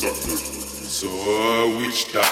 something, so I reached out.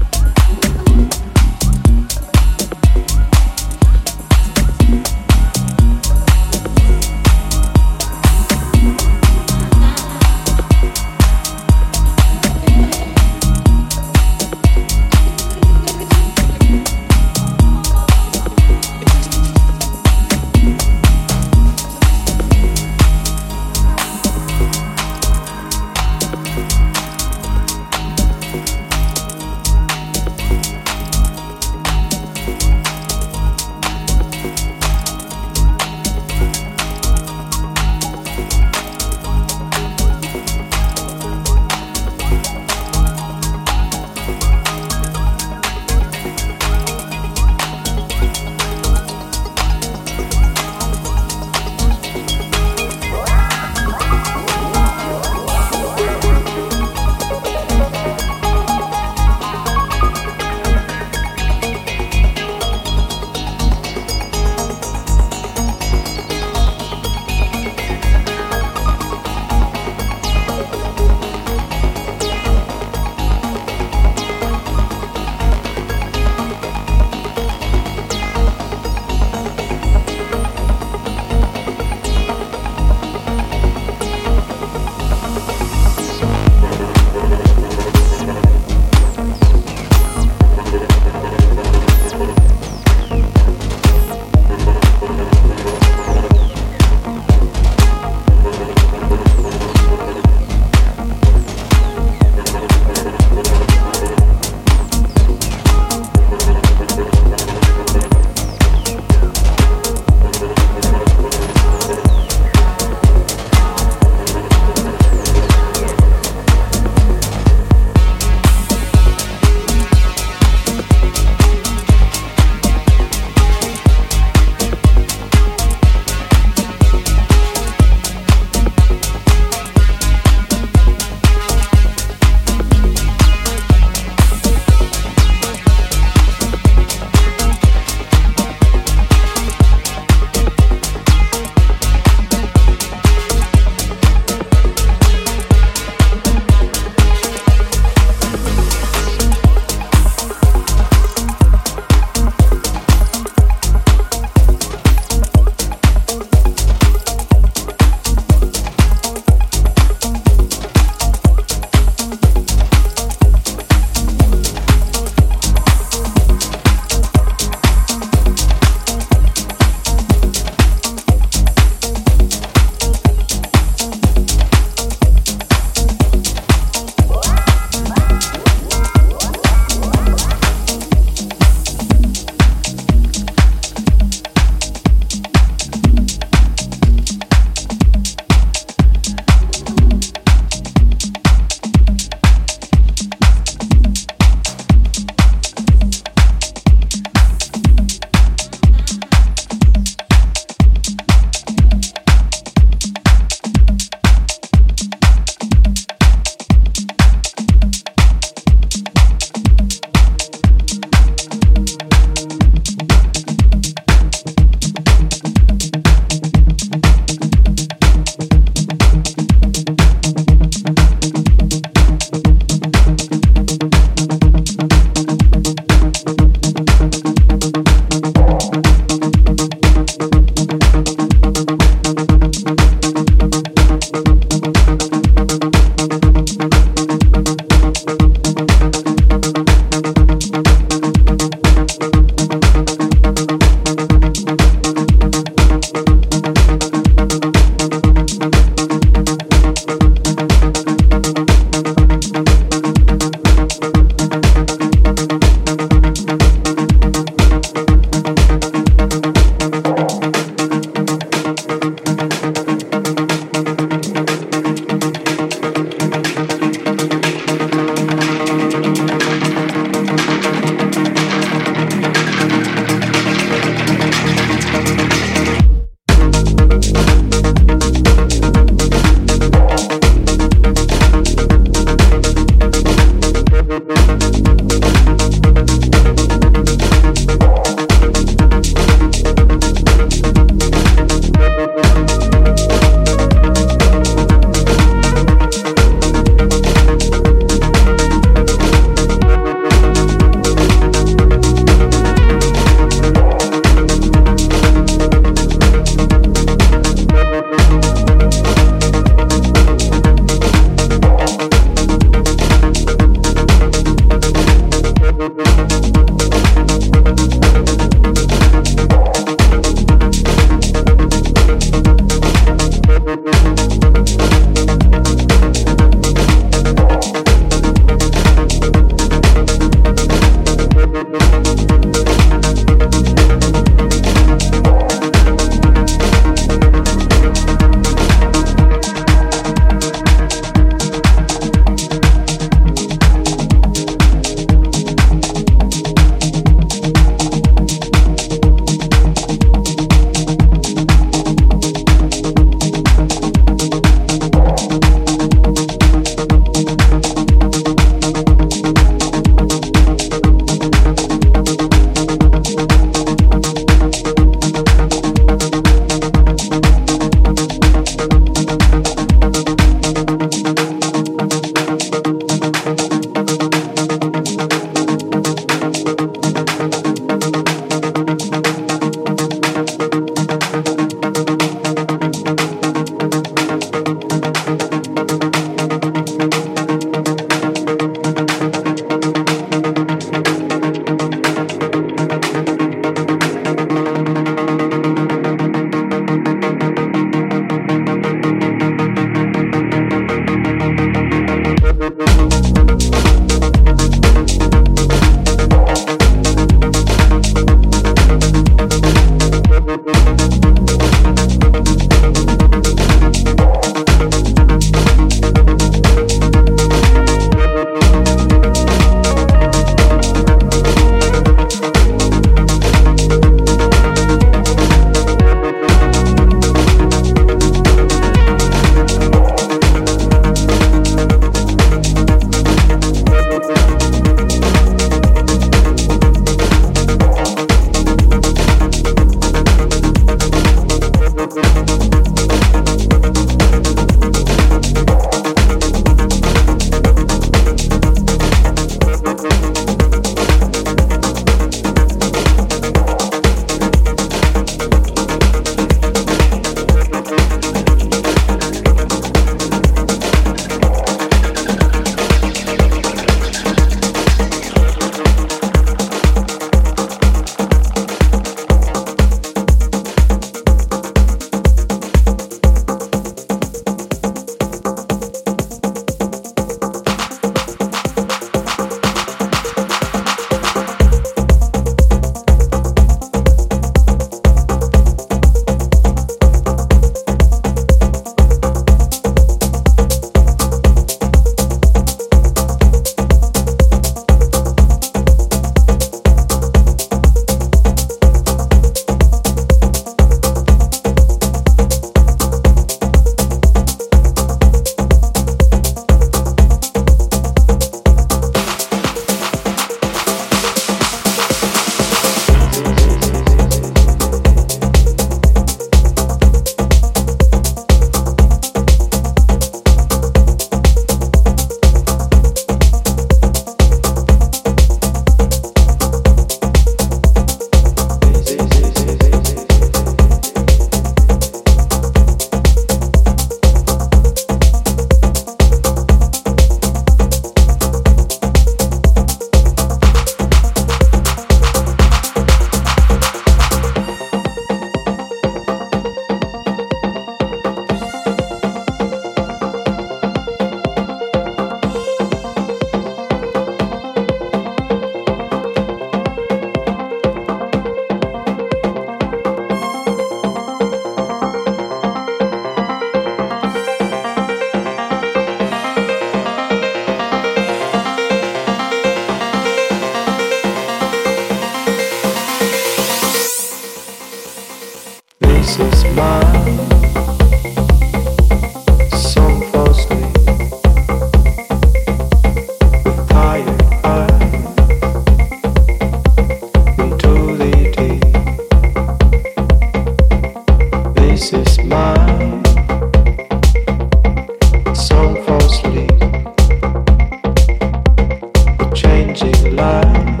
changing lives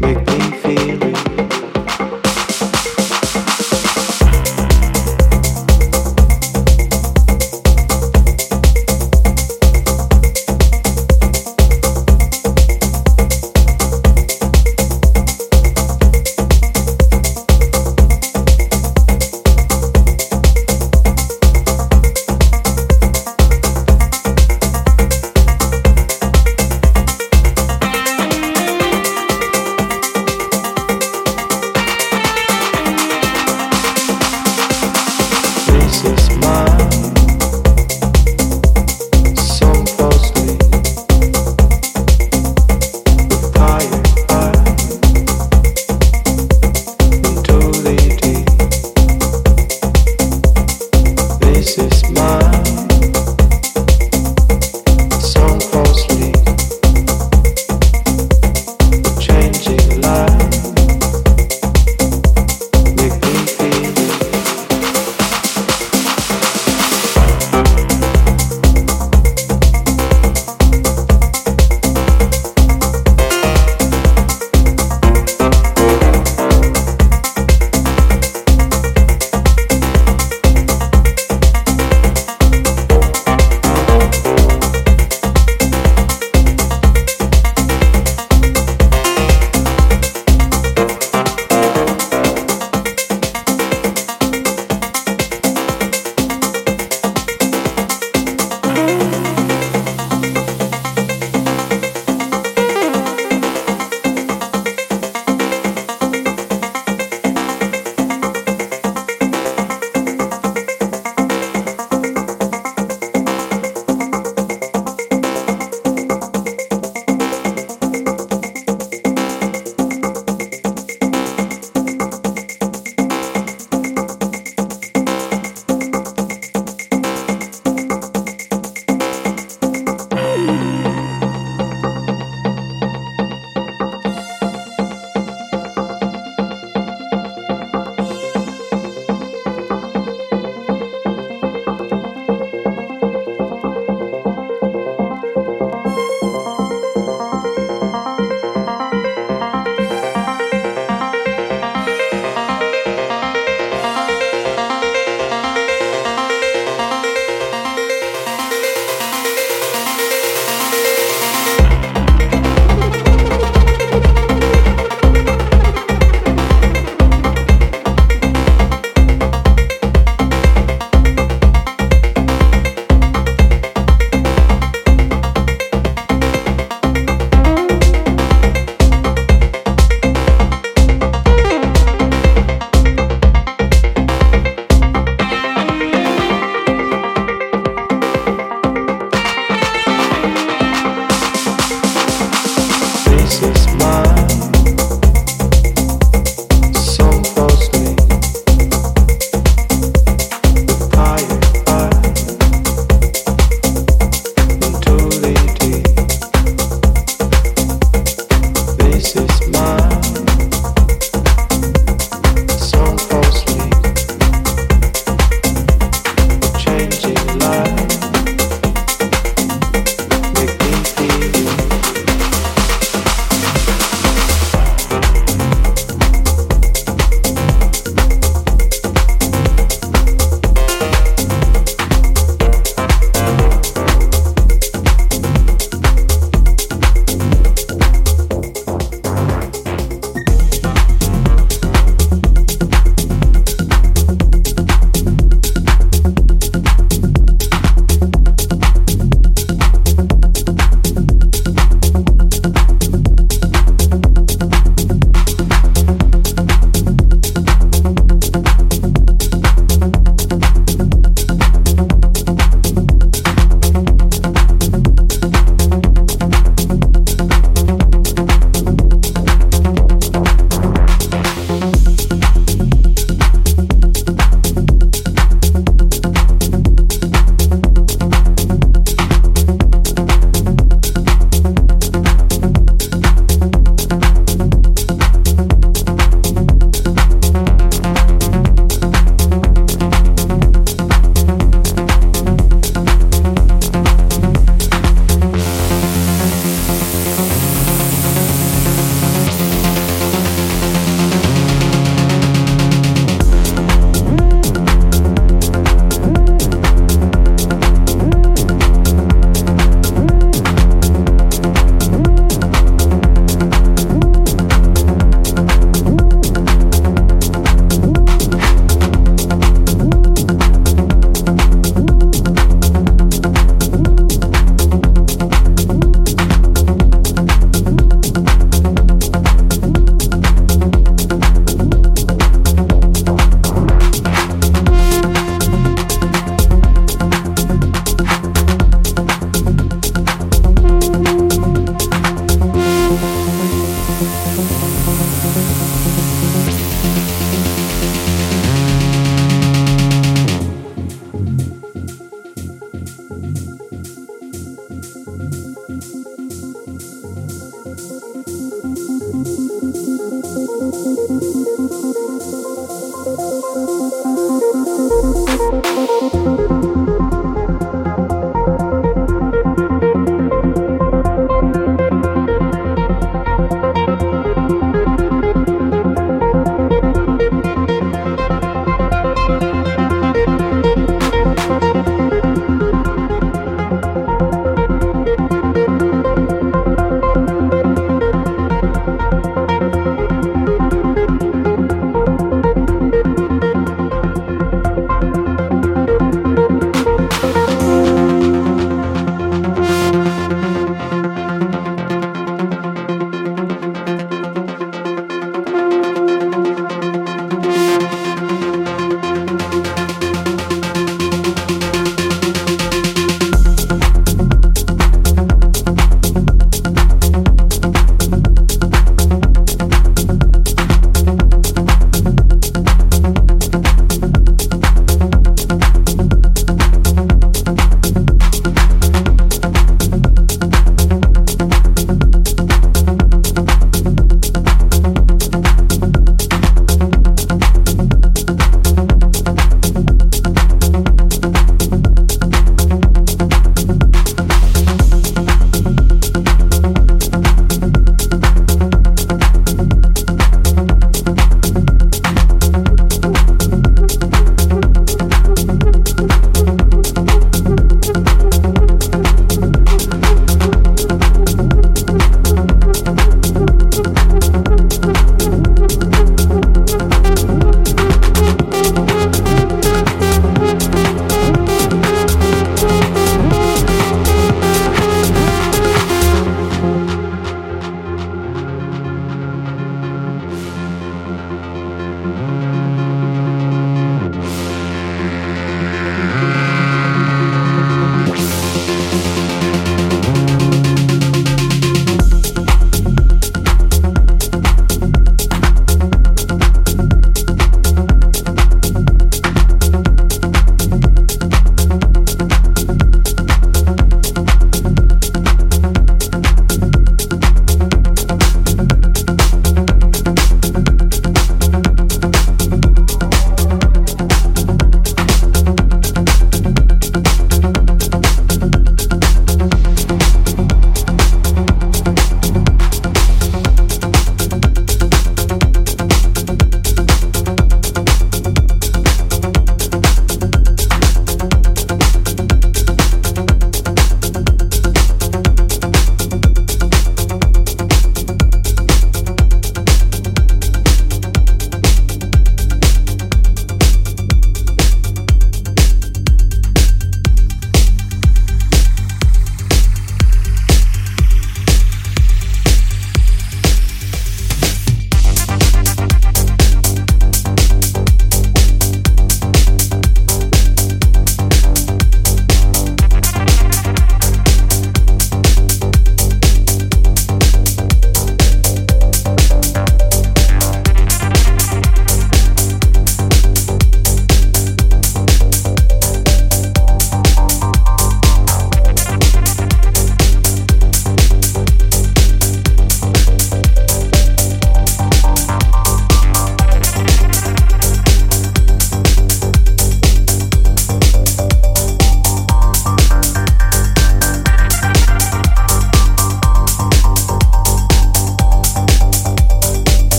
make me feel